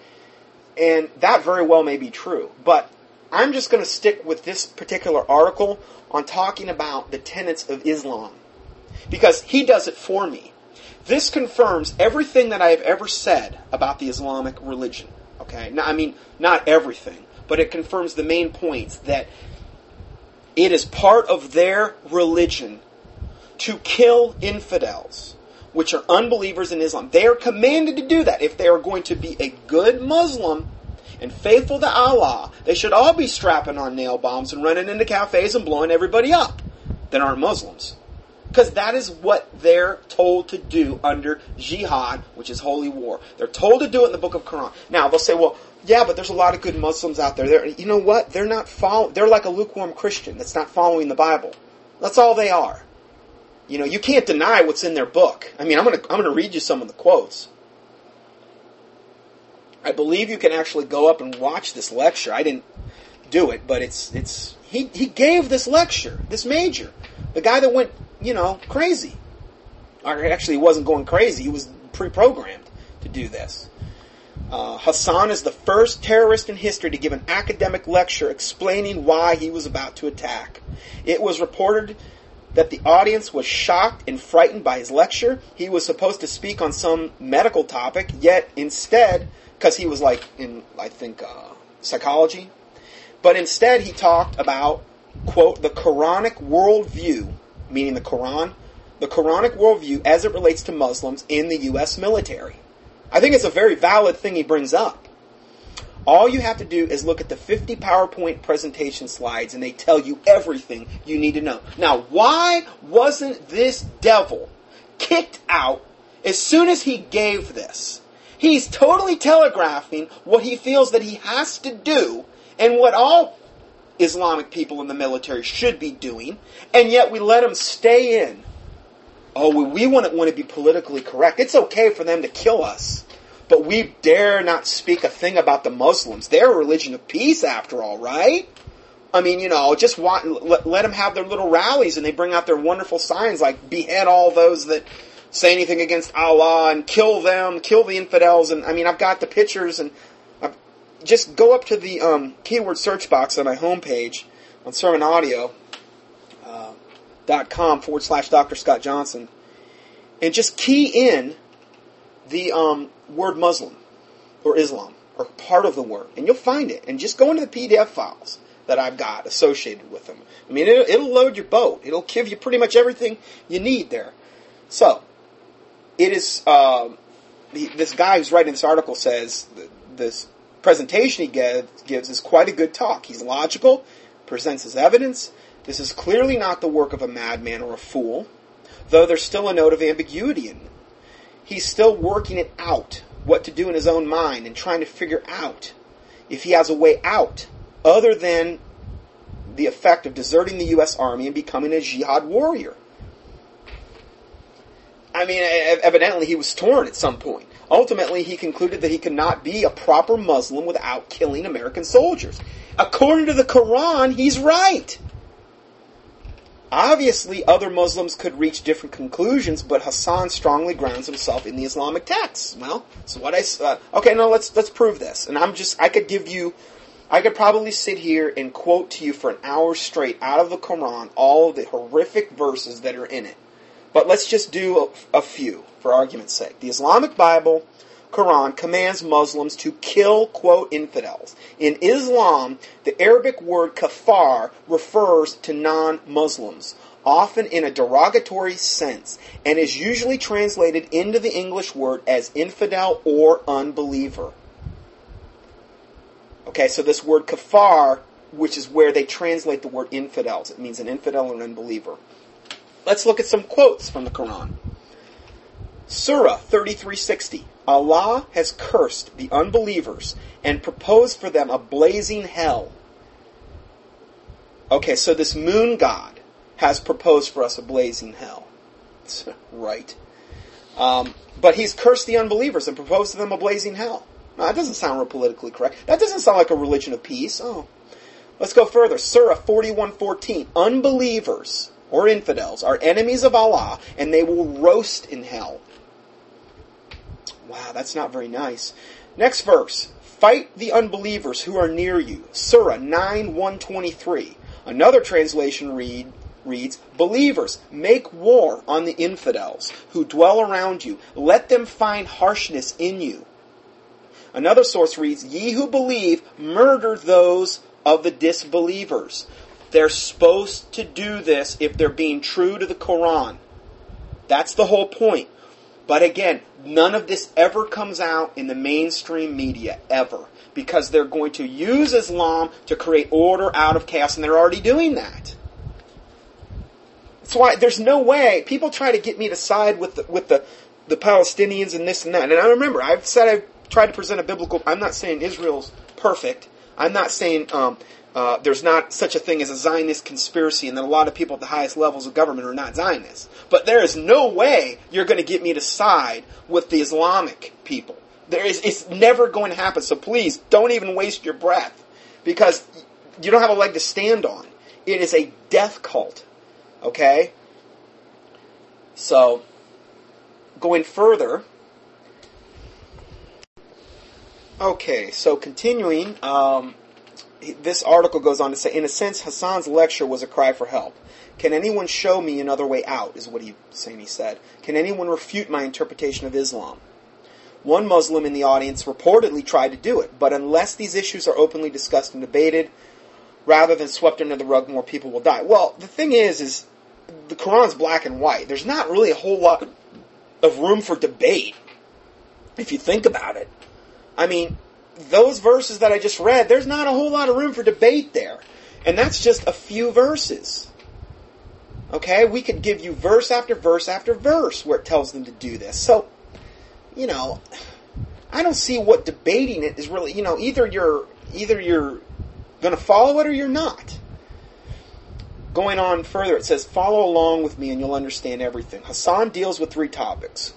And that very well may be true. But I'm just going to stick with this particular article on talking about the tenets of Islam, because he does it for me. This confirms everything that I have ever said about the Islamic religion, okay? Now, I mean, not everything, but it confirms the main points, that it is part of their religion to kill infidels, which are unbelievers in Islam. They are commanded to do that. If they are going to be a good Muslim and faithful to Allah, they should all be strapping on nail bombs and running into cafes and blowing everybody up that aren't Muslims. Because that is what they're told to do under jihad, which is holy war. They're told to do it in the book of Quran. Now, they'll say, well, yeah, but there's a lot of good Muslims out there. You know what? They're not They're like a lukewarm Christian that's not following the Bible. That's all they are. You know, you can't deny what's in their book. I mean, I'm going to read you some of the quotes. I believe you can actually go up and watch this lecture. I didn't do it, but he gave this lecture, this major. The guy that went you know, crazy. Or actually, he wasn't going crazy. He was pre-programmed to do this. Hassan is the first terrorist in history to give an academic lecture explaining why he was about to attack. It was reported that the audience was shocked and frightened by his lecture. He was supposed to speak on some medical topic, yet instead, because he was like in, I think, psychology, but instead he talked about, quote, the Quranic worldview, meaning the Quran, the Quranic worldview as it relates to Muslims in the U.S. military. I think it's a very valid thing he brings up. All you have to do is look at the 50 PowerPoint presentation slides and they tell you everything you need to know. Now, why wasn't this devil kicked out as soon as he gave this? He's totally telegraphing what he feels that he has to do and what all Islamic people in the military should be doing, and yet we let him stay in. Oh, we want to be politically correct. It's okay for them to kill us, but we dare not speak a thing about the Muslims. They're a religion of peace, after all, right? I mean, you know, just let them have their little rallies, and they bring out their wonderful signs like behead all those that say anything against Allah, and kill them, kill the infidels. And I mean, I've got the pictures, and just go up to the keyword search box on my homepage on SermonAudio. .com/ Dr. Scott Johnson, and just key in the word Muslim or Islam or part of the word, and you'll find it. And just go into the PDF files that I've got associated with them. I mean, it'll load your boat. It'll give you pretty much everything you need there. So it is this guy who's writing this article says this presentation he gives is quite a good talk. He's logical, presents his evidence. This is clearly not the work of a madman or a fool, though there's still a note of ambiguity in it. He's still working it out, what to do in his own mind, and trying to figure out if he has a way out other than the effect of deserting the U.S. Army and becoming a jihad warrior. I mean, evidently he was torn at some point. Ultimately, he concluded that he could not be a proper Muslim without killing American soldiers. According to the Quran, he's right. Obviously, other Muslims could reach different conclusions, but Hassan strongly grounds himself in the Islamic texts. Well, so what let's prove this. And I could probably sit here and quote to you for an hour straight out of the Quran all of the horrific verses that are in it. But let's just do a few for argument's sake. The Islamic Bible, Quran, commands Muslims to kill, quote, infidels. In Islam, the Arabic word kafar refers to non-Muslims, often in a derogatory sense, and is usually translated into the English word as infidel or unbeliever. Okay, so this word kafar, which is where they translate the word infidels, it means an infidel or an unbeliever. Let's look at some quotes from the Quran. Surah 33:60. Allah has cursed the unbelievers and proposed for them a blazing hell. Okay, so this moon god has proposed for us a blazing hell. Right. But he's cursed the unbelievers and proposed to them a blazing hell. Now, that doesn't sound real politically correct. That doesn't sound like a religion of peace. Oh. Let's go further. Surah 41:14. Unbelievers, or infidels, are enemies of Allah, and they will roast in hell. Wow, that's not very nice. Next verse. Fight the unbelievers who are near you. Surah 9:123. Another translation reads, Believers, make war on the infidels who dwell around you. Let them find harshness in you. Another source reads, Ye who believe, murder those of the disbelievers. They're supposed to do this if they're being true to the Quran. That's the whole point. But again, none of this ever comes out in the mainstream media, ever. Because they're going to use Islam to create order out of chaos, and they're already doing that. That's why there's no way. People try to get me to side with the Palestinians and this and that. And I remember, I've said I've tried to present a biblical... I'm not saying Israel's perfect. I'm not saying there's not such a thing as a Zionist conspiracy and that a lot of people at the highest levels of government are not Zionists. But there is no way you're going to get me to side with the Islamic people. It's never going to happen. So please, don't even waste your breath, because you don't have a leg to stand on. It is a death cult. Okay? So, going further, okay, so continuing, this article goes on to say, in a sense, Hassan's lecture was a cry for help. Can anyone show me another way out, is what he said. Can anyone refute my interpretation of Islam? One Muslim in the audience reportedly tried to do it, but unless these issues are openly discussed and debated, rather than swept under the rug, more people will die. Well, the thing is the Quran's black and white. There's not really a whole lot of room for debate, if you think about it. I mean, those verses that I just read, there's not a whole lot of room for debate there. And that's just a few verses. Okay? We could give you verse after verse after verse where it tells them to do this. So, you know, I don't see what debating it is really, you know, either you're going to follow it or you're not. Going on further, it says, follow along with me and you'll understand everything. Hassan deals with three topics.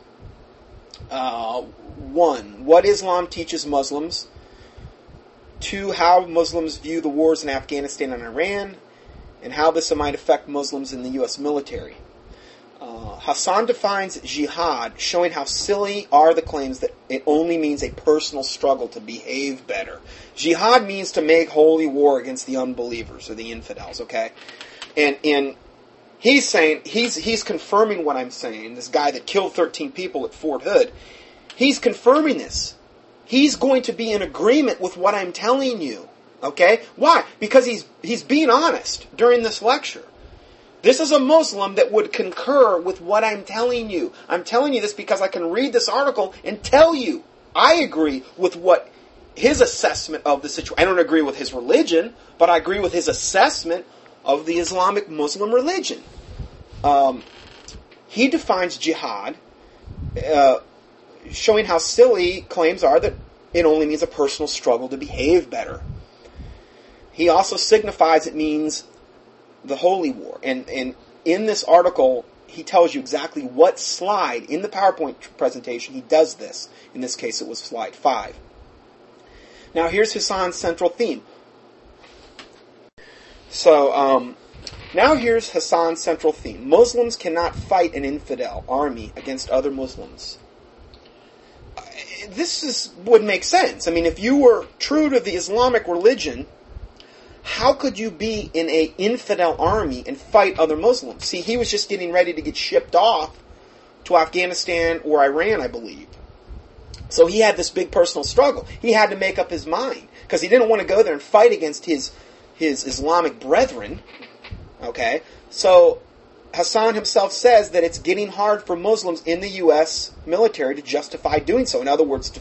One, what Islam teaches Muslims. Two, how Muslims view the wars in Afghanistan and Iran, and how this might affect Muslims in the U.S. military. Hassan defines jihad, showing how silly are the claims that it only means a personal struggle to behave better. Jihad means to make holy war against the unbelievers or the infidels, okay? And he's saying, he's confirming what I'm saying, this guy that killed 13 people at Fort Hood, he's confirming this. He's going to be in agreement with what I'm telling you, okay? Why? Because he's being honest during this lecture. This is a Muslim that would concur with what I'm telling you. I'm telling you this because I can read this article and tell you I agree with what his assessment of the situation. I don't agree with his religion, but I agree with his assessment of the Islamic Muslim religion. He defines jihad, showing how silly claims are that it only means a personal struggle to behave better. He also signifies it means the holy war. And in this article, he tells you exactly what slide in the PowerPoint presentation he does this. In this case, it was slide 5. Now, here's Hassan's central theme. So, now here's Hassan's central theme. Muslims cannot fight an infidel army against other Muslims. This would make sense. I mean, if you were true to the Islamic religion, how could you be in an infidel army and fight other Muslims? See, he was just getting ready to get shipped off to Afghanistan or Iran, I believe. So he had this big personal struggle. He had to make up his mind because he didn't want to go there and fight against his Islamic brethren. Okay? So Hassan himself says that it's getting hard for Muslims in the U.S. military to justify doing so. In other words, to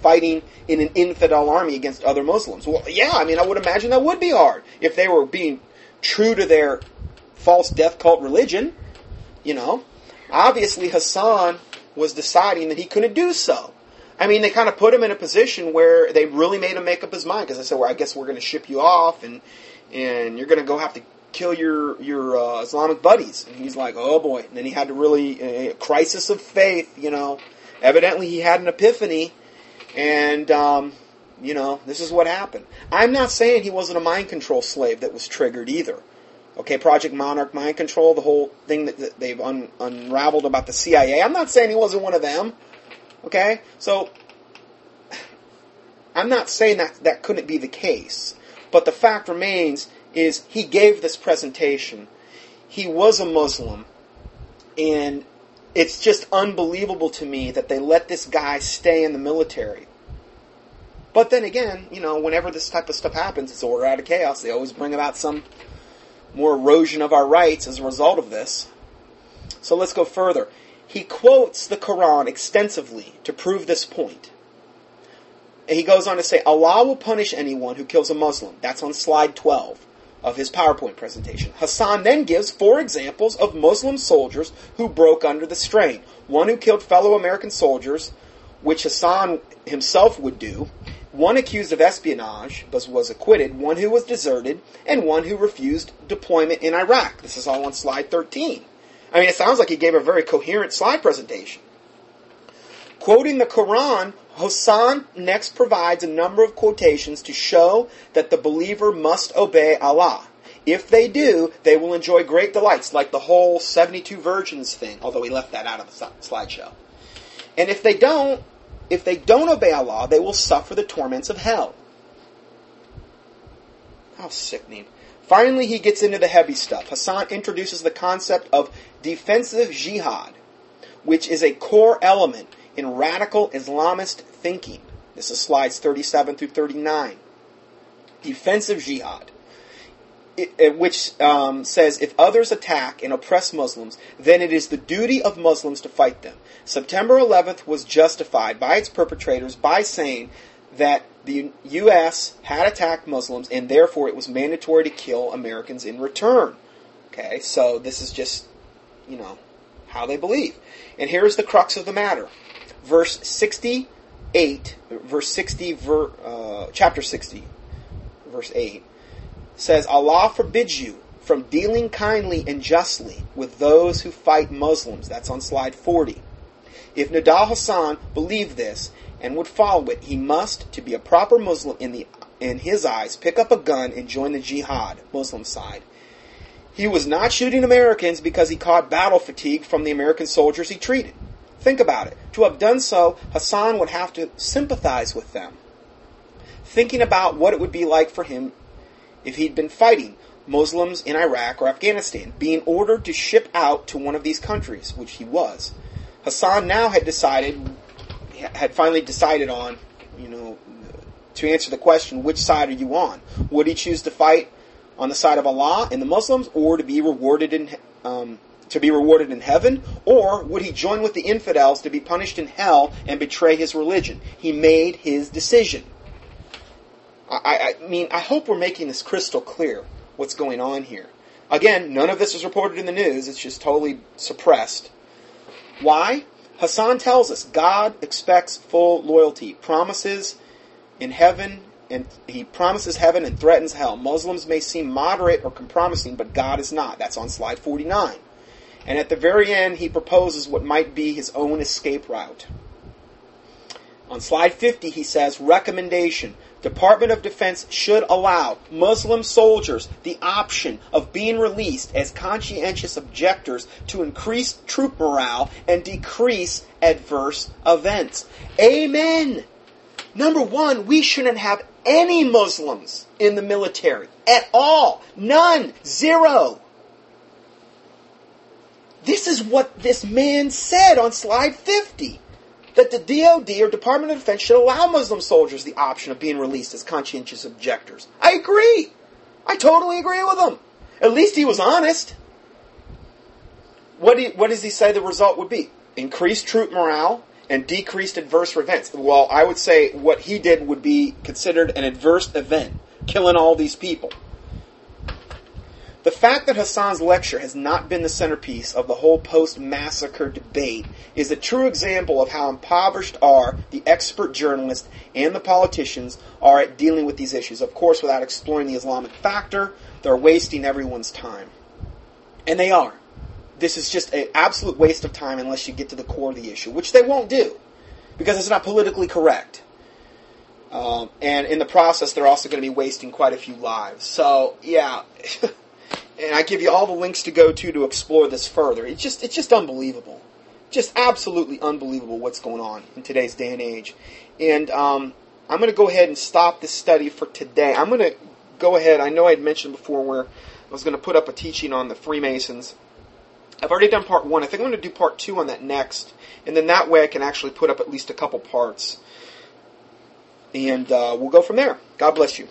fighting in an infidel army against other Muslims. Well, yeah, I mean, I would imagine that would be hard if they were being true to their false death cult religion, you know. Obviously, Hassan was deciding that he couldn't do so. I mean, they kind of put him in a position where they really made him make up his mind, because they said, well, I guess we're going to ship you off, and you're going to go have to kill your Islamic buddies. And he's like, oh, boy. And then he had to really, a crisis of faith, you know. Evidently, he had an epiphany. And, you know, this is what happened. I'm not saying he wasn't a mind control slave that was triggered either. Okay, Project Monarch, mind control, the whole thing that they've unraveled about the CIA. I'm not saying he wasn't one of them. Okay? So, I'm not saying that couldn't be the case. But the fact remains is he gave this presentation. He was a Muslim. And it's just unbelievable to me that they let this guy stay in the military. But then again, you know, whenever this type of stuff happens, it's order out of chaos. They always bring about some more erosion of our rights as a result of this. So let's go further. He quotes the Quran extensively to prove this point. And he goes on to say, Allah will punish anyone who kills a Muslim. That's on slide 12. Of his PowerPoint presentation. Hassan then gives 4 examples of Muslim soldiers who broke under the strain. One who killed fellow American soldiers, which Hassan himself would do. One accused of espionage, but was acquitted. One who was deserted. And one who refused deployment in Iraq. This is all on slide 13. I mean, it sounds like he gave a very coherent slide presentation. Quoting the Quran, Hassan next provides a number of quotations to show that the believer must obey Allah. If they do, they will enjoy great delights, like the whole 72 virgins thing, although he left that out of the slideshow. And if they don't obey Allah, they will suffer the torments of hell. How sickening. Finally, he gets into the heavy stuff. Hassan introduces the concept of defensive jihad, which is a core element in radical Islamist thinking. This is slides 37 through 39. Defensive jihad, which says if others attack and oppress Muslims, then it is the duty of Muslims to fight them. September 11th was justified by its perpetrators by saying that the U.S. had attacked Muslims and therefore it was mandatory to kill Americans in return. Okay, so this is just, you know, how they believe. And here's the crux of the matter. Chapter 60, verse 8, says, Allah forbids you from dealing kindly and justly with those who fight Muslims. That's on slide 40. If Nidal Hassan believed this and would follow it, he must, to be a proper Muslim in his eyes, pick up a gun and join the jihad, Muslim side. He was not shooting Americans because he caught battle fatigue from the American soldiers he treated. Think about it. To have done so, Hassan would have to sympathize with them, thinking about what it would be like for him if he'd been fighting Muslims in Iraq or Afghanistan, being ordered to ship out to one of these countries, which he was. Hassan now had finally decided on, you know, to answer the question, which side are you on? Would he choose to fight on the side of Allah and the Muslims, or to be rewarded in heaven, or would he join with the infidels to be punished in hell and betray his religion? He made his decision. I mean, I hope we're making this crystal clear, what's going on here. Again, none of this is reported in the news. It's just totally suppressed. Why? Hassan tells us God expects full loyalty, promises in heaven, and he promises heaven and threatens hell. Muslims may seem moderate or compromising, but God is not. That's on slide 49. And at the very end, he proposes what might be his own escape route. On slide 50, he says, recommendation. Department of Defense should allow Muslim soldiers the option of being released as conscientious objectors to increase troop morale and decrease adverse events. Amen! Number one, we shouldn't have any Muslims in the military at all. None. Zero. This is what this man said on slide 50. That the DOD, or Department of Defense, should allow Muslim soldiers the option of being released as conscientious objectors. I agree. I totally agree with him. At least he was honest. What does he say the result would be? Increased troop morale and decreased adverse events. Well, I would say what he did would be considered an adverse event, killing all these people. The fact that Hassan's lecture has not been the centerpiece of the whole post-massacre debate is a true example of how impoverished are the expert journalists and the politicians are at dealing with these issues. Of course, without exploring the Islamic factor, they're wasting everyone's time. And they are. This is just an absolute waste of time unless you get to the core of the issue, which they won't do because it's not politically correct. And in the process, they're also going to be wasting quite a few lives. So, yeah... And I give you all the links to go to explore this further. It's just unbelievable. Just absolutely unbelievable what's going on in today's day and age. And I'm going to go ahead and stop this study for today. I'm going to go ahead. I know I had mentioned before where I was going to put up a teaching on the Freemasons. I've already done part one. I think I'm going to do part two on that next. And then that way I can actually put up at least a couple parts. And we'll go from there. God bless you.